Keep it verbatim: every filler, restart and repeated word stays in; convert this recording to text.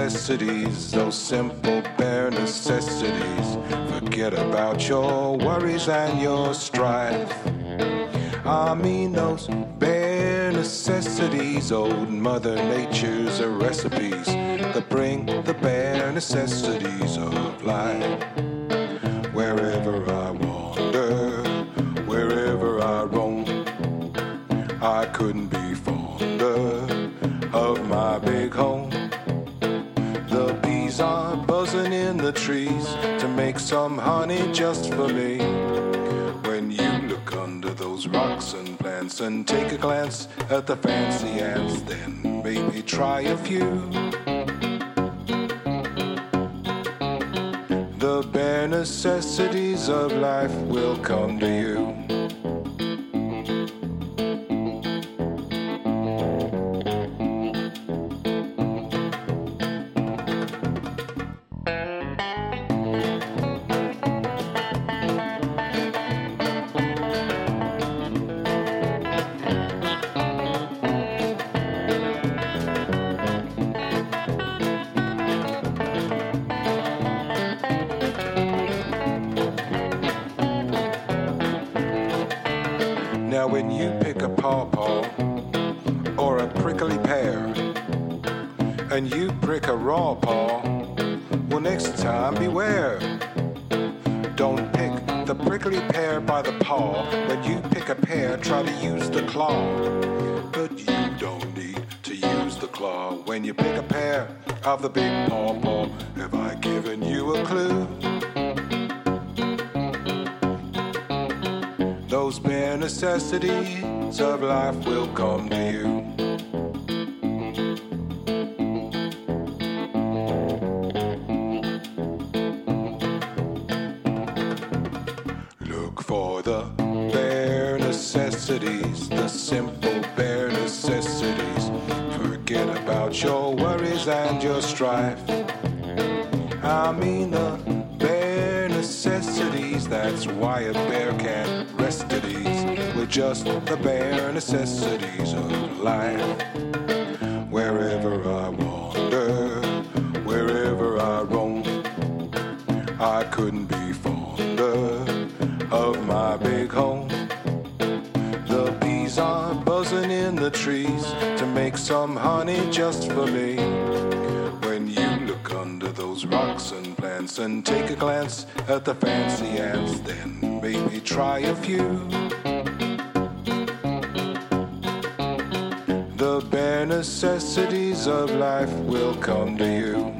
Necessities, those simple bare necessities. Forget about your worries and your strife. I mean those bare necessities. Old Mother Nature's recipes that bring the bare necessities of life. Wherever I wander, wherever I roam, I couldn't be fonder of my big home. Are buzzing in the trees to make some honey just for me. When you look under those rocks and plants and take a glance at the fancy ants, then maybe try a few. The bare necessities of life will come to you. Now when you pick a pawpaw or a prickly pear and you prick a raw paw, well, next time beware. Don't pick the prickly pear by the paw. When you pick a pear, try to use the claw. But you don't need to use the claw when you pick a pear of the big pawpaw. Have I given you a clue? Those bare necessities of life will come to you. Look for the bare necessities, the simple bare necessities. Forget about your worries and your strife. I mean the necessities, that's why a bear can't rest at ease with just the bare necessities of life. Wherever I wander, wherever I roam, I couldn't be fonder of my big home. The bees are buzzing in the trees to make some honey just for me. When you look under those rocks and plants and take a glance at the fancy ants, then maybe try a few. The bare necessities of life will come to you.